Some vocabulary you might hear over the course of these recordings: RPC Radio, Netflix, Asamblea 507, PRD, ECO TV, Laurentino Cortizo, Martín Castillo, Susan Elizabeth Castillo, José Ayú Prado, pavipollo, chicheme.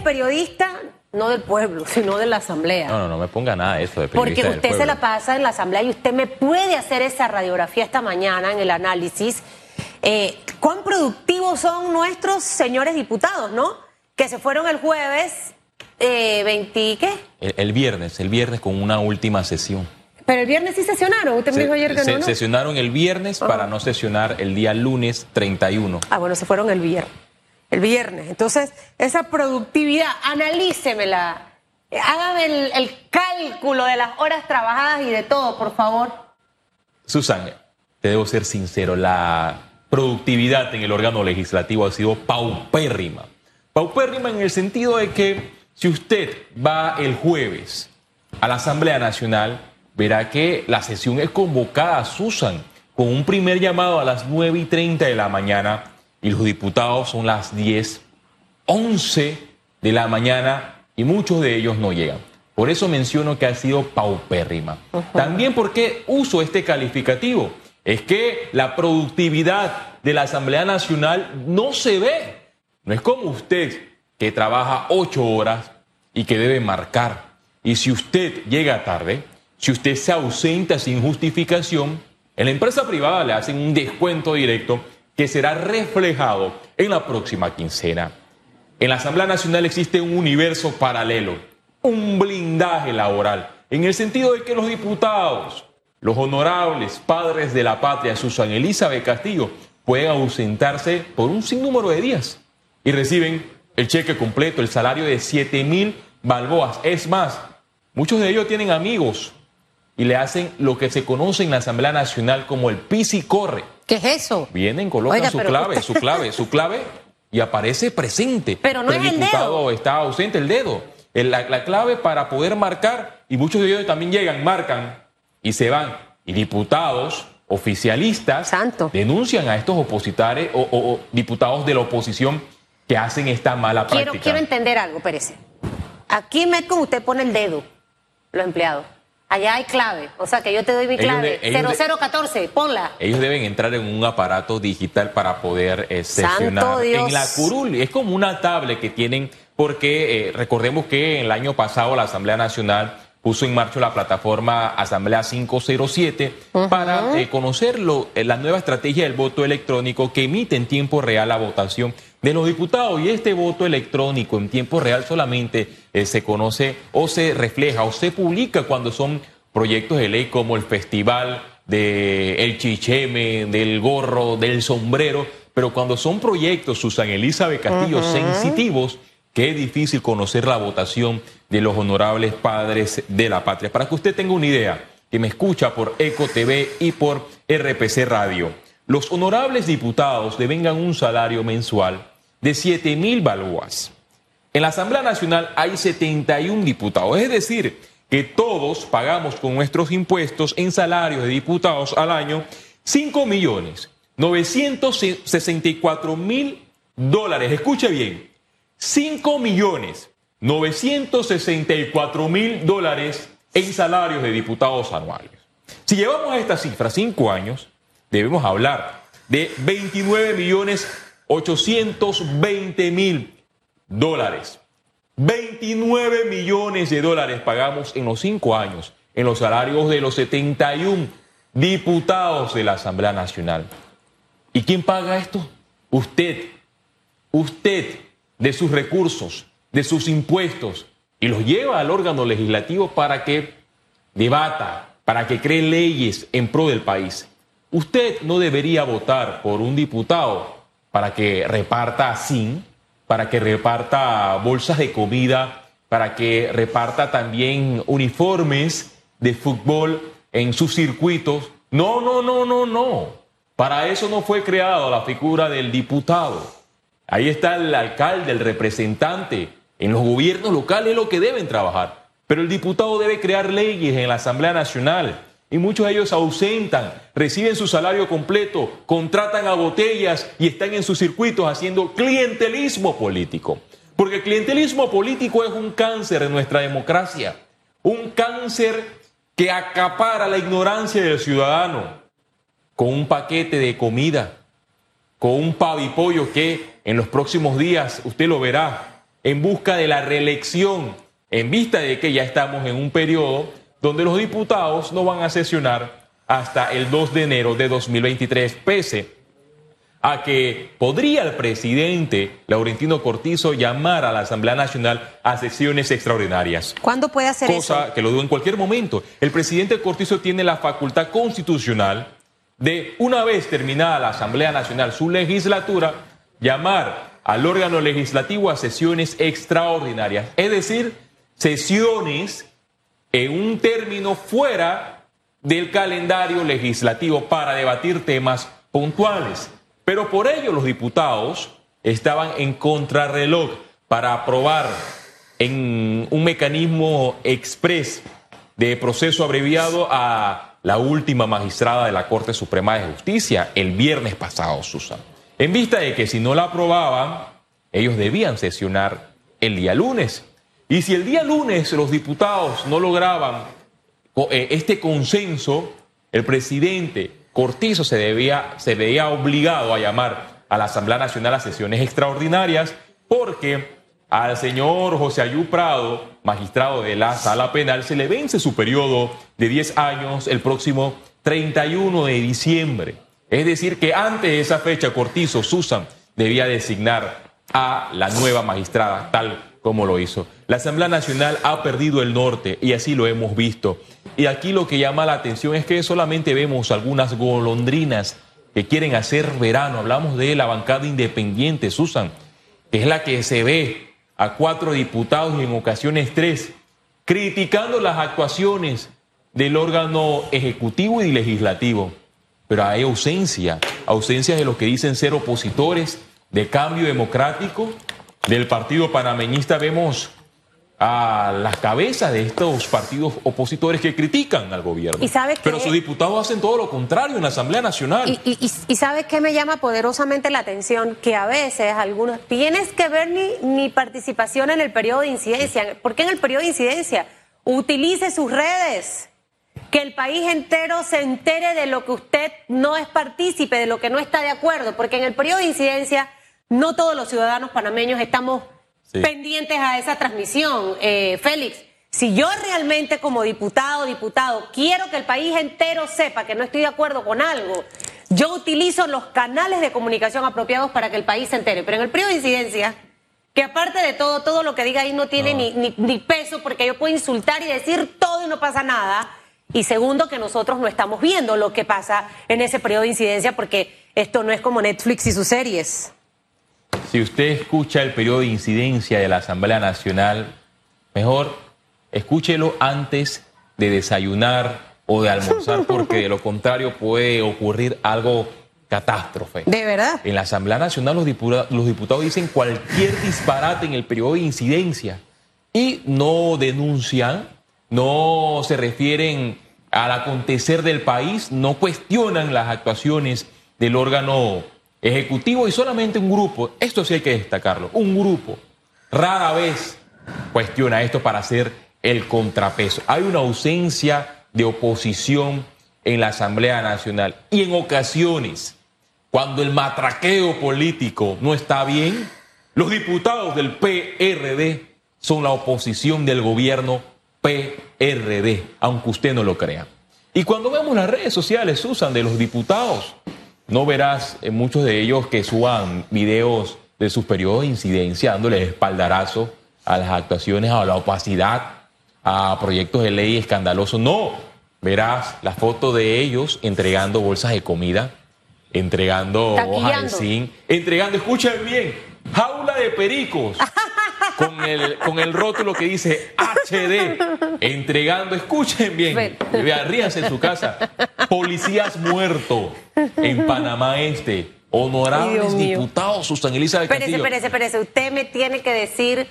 el periodista, no del pueblo, sino de la Asamblea. No, no, no me ponga nada de eso de periodista. Porque usted se la pasa en la Asamblea y usted me puede hacer esa radiografía esta mañana en el análisis. ¿Cuán productivos son nuestros señores diputados, no? Que se fueron el jueves, ¿qué? El viernes con una última sesión. Pero el viernes sí sesionaron, usted me dijo ayer que no. Sesionaron el viernes para no sesionar el día lunes 31. Ah, bueno, se fueron el viernes. El viernes. Entonces, esa productividad, analícemela. Hágame el cálculo de las horas trabajadas y de todo, por favor. Susan, te debo ser sincero, la productividad en el órgano legislativo ha sido paupérrima. Paupérrima en el sentido de que si usted va el jueves a la Asamblea Nacional, verá que la sesión es convocada, Susan, con un primer llamado a las 9:30 de la mañana y los diputados son las 10:11 de la mañana y muchos de ellos no llegan. Por eso menciono que ha sido paupérrima. También porque uso este calificativo. Es que la productividad de la Asamblea Nacional no se ve. No es como usted que trabaja 8 horas y que debe marcar. Y si usted llega tarde, si usted se ausenta sin justificación, en la empresa privada le hacen un descuento directo que será reflejado en la próxima quincena. En la Asamblea Nacional existe un universo paralelo, un blindaje laboral, en el sentido de que los diputados, los honorables padres de la patria, Susan Elizabeth Castillo, pueden ausentarse por un sinnúmero de días y reciben el cheque completo, el salario de 7.000 balboas. Es más, muchos de ellos tienen amigos y le hacen lo que se conoce en la Asamblea Nacional como el pis y corre. ¿Qué es eso? Vienen, colocan su clave y aparece presente. Pero no es el dedo. Está ausente el dedo. La clave para poder marcar, y muchos de ellos también llegan, marcan y se van. Y diputados oficialistas denuncian a estos opositores o diputados de la oposición que hacen esta mala práctica. Quiero entender algo, Pérez. Aquí Metcon usted pone el dedo, los empleados. Allá hay clave, o sea que yo te doy mi clave, 0014, ponla. Ellos deben entrar en un aparato digital para poder sesionar. ¡Santo Dios! En la curul, es como una tablet que tienen, porque recordemos que el año pasado la Asamblea Nacional puso en marcha la plataforma Asamblea 507 para conocer la nueva estrategia del voto electrónico que emite en tiempo real la votación de los diputados. Y este voto electrónico en tiempo real solamente se conoce o se refleja o se publica cuando son proyectos de ley como el festival del chicheme, del gorro, del sombrero. Pero cuando son proyectos, Susan Elizabeth Castillo, sensitivos, que es difícil conocer la votación de los honorables padres de la patria. Para que usted tenga una idea, que me escucha por ECO TV y por RPC Radio, los honorables diputados devengan un salario mensual de 7.000 balboas. En la Asamblea Nacional hay 71 diputados, es decir, que todos pagamos con nuestros impuestos en salarios de diputados al año $5.964.000. Escuche bien. $5.964.000 en salarios de diputados anuales. Si llevamos a esta cifra 5 años, debemos hablar de $29.820.000. $29 millones pagamos en los 5 años en los salarios de los 71 diputados de la Asamblea Nacional. ¿Y quién paga esto? Usted. De sus recursos, de sus impuestos, y los lleva al órgano legislativo para que debata, para que cree leyes en pro del país. Usted no debería votar por un diputado para que reparta zinc, para que reparta bolsas de comida, para que reparta también uniformes de fútbol en sus circuitos. No, no, no, no, no. Para eso no fue creada la figura del diputado. Ahí está el alcalde, el representante. En los gobiernos locales es lo que deben trabajar. Pero el diputado debe crear leyes en la Asamblea Nacional. Y muchos de ellos se ausentan, reciben su salario completo, contratan a botellas y están en sus circuitos haciendo clientelismo político. Porque el clientelismo político es un cáncer en nuestra democracia. Un cáncer que acapara la ignorancia del ciudadano con un paquete de comida, con un pavipollo que en los próximos días usted lo verá en busca de la reelección, en vista de que ya estamos en un periodo donde los diputados no van a sesionar hasta el 2 de enero de 2023, pese a que podría el presidente Laurentino Cortizo llamar a la Asamblea Nacional a sesiones extraordinarias. ¿Cuándo puede hacer eso? Cosa que lo digo en cualquier momento. El presidente Cortizo tiene la facultad constitucional de, una vez terminada la Asamblea Nacional su legislatura, llamar al órgano legislativo a sesiones extraordinarias, es decir, sesiones en un término fuera del calendario legislativo para debatir temas puntuales. Pero por ello los diputados estaban en contrarreloj para aprobar en un mecanismo exprés de proceso abreviado a la última magistrada de la Corte Suprema de Justicia el viernes pasado, Susan. En vista de que si no la aprobaban, ellos debían sesionar el día lunes. Y si el día lunes los diputados no lograban este consenso, el presidente Cortizo se veía obligado a llamar a la Asamblea Nacional a sesiones extraordinarias, porque al señor José Ayú Prado, magistrado de la Sala Penal, se le vence su periodo de 10 años el próximo 31 de diciembre. Es decir, que antes de esa fecha, Cortizo, Susan, debía designar a la nueva magistrada, tal como lo hizo. La Asamblea Nacional ha perdido el norte y así lo hemos visto. Y aquí lo que llama la atención es que solamente vemos algunas golondrinas que quieren hacer verano. Hablamos de la bancada independiente, Susan, que es la que se ve a 4 diputados y en ocasiones 3, criticando las actuaciones del órgano ejecutivo y legislativo. Pero hay ausencia de los que dicen ser opositores de Cambio Democrático. Del partido panameñista vemos a las cabezas de estos partidos opositores que critican al gobierno. ¿Y sabe qué? Pero sus diputados hacen todo lo contrario en la Asamblea Nacional. ¿Y sabe qué me llama poderosamente la atención? Que a veces algunos tienes que ver ni participación en el periodo de incidencia. ¿Por qué en el periodo de incidencia? Utilice sus redes. Que el país entero se entere de lo que usted no es partícipe, de lo que no está de acuerdo. Porque en el periodo de incidencia no todos los ciudadanos panameños estamos pendientes a esa transmisión, Félix. Si yo realmente como diputado, quiero que el país entero sepa que no estoy de acuerdo con algo, yo utilizo los canales de comunicación apropiados para que el país se entere. Pero en el periodo de incidencia, que aparte de todo lo que diga ahí no tiene ni peso, porque yo puedo insultar y decir todo y no pasa nada. Y segundo, que nosotros no estamos viendo lo que pasa en ese periodo de incidencia, porque esto no es como Netflix y sus series. Si usted escucha el periodo de incidencia de la Asamblea Nacional, mejor escúchelo antes de desayunar o de almorzar, porque de lo contrario puede ocurrir algo catástrofe. ¿De verdad? En la Asamblea Nacional los diputados dicen cualquier disparate en el periodo de incidencia y no denuncian, no se refieren al acontecer del país, no cuestionan las actuaciones del órgano ejecutivo y solamente un grupo, esto sí hay que destacarlo, un grupo rara vez cuestiona esto para hacer el contrapeso. Hay una ausencia de oposición en la Asamblea Nacional y en ocasiones, cuando el matraqueo político no está bien, los diputados del PRD son la oposición del gobierno PRD, aunque usted no lo crea. Y cuando vemos las redes sociales, Susan, de los diputados, no verás en muchos de ellos que suban videos de sus periodos de incidencia dándole espaldarazo a las actuaciones, a la opacidad, a proyectos de ley escandalosos. No, verás la foto de ellos entregando bolsas de comida, entregando hojas de zinc, entregando, escuchen bien, jaula de pericos con el rótulo que dice HD, entregando, escuchen bien, ríanse en su casa, policías muertos en Panamá Este, honorables diputados, Susan Elizabeth Castillo. Espérese, usted me tiene que decir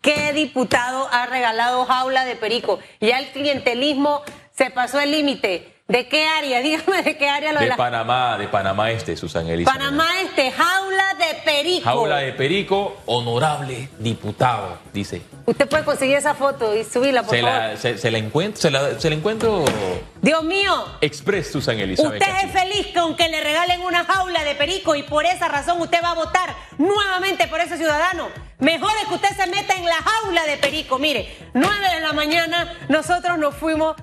qué diputado ha regalado jaula de perico. Ya el clientelismo se pasó el límite. ¿De qué área? Dígame de qué área lo de la... Panamá, de Panamá Este, Susan Elizabeth. Panamá Este, Jaula de Perico. Jaula de Perico, honorable diputado, dice. Usted puede conseguir esa foto y subirla, por favor. Se la encuentro. Dios mío. Express, Susan Elizabeth. Usted es feliz con que le regalen una jaula de perico y por esa razón usted va a votar nuevamente por ese ciudadano. Mejor es que usted se meta en la jaula de perico. Mire, 9 de la mañana, nosotros nos fuimos.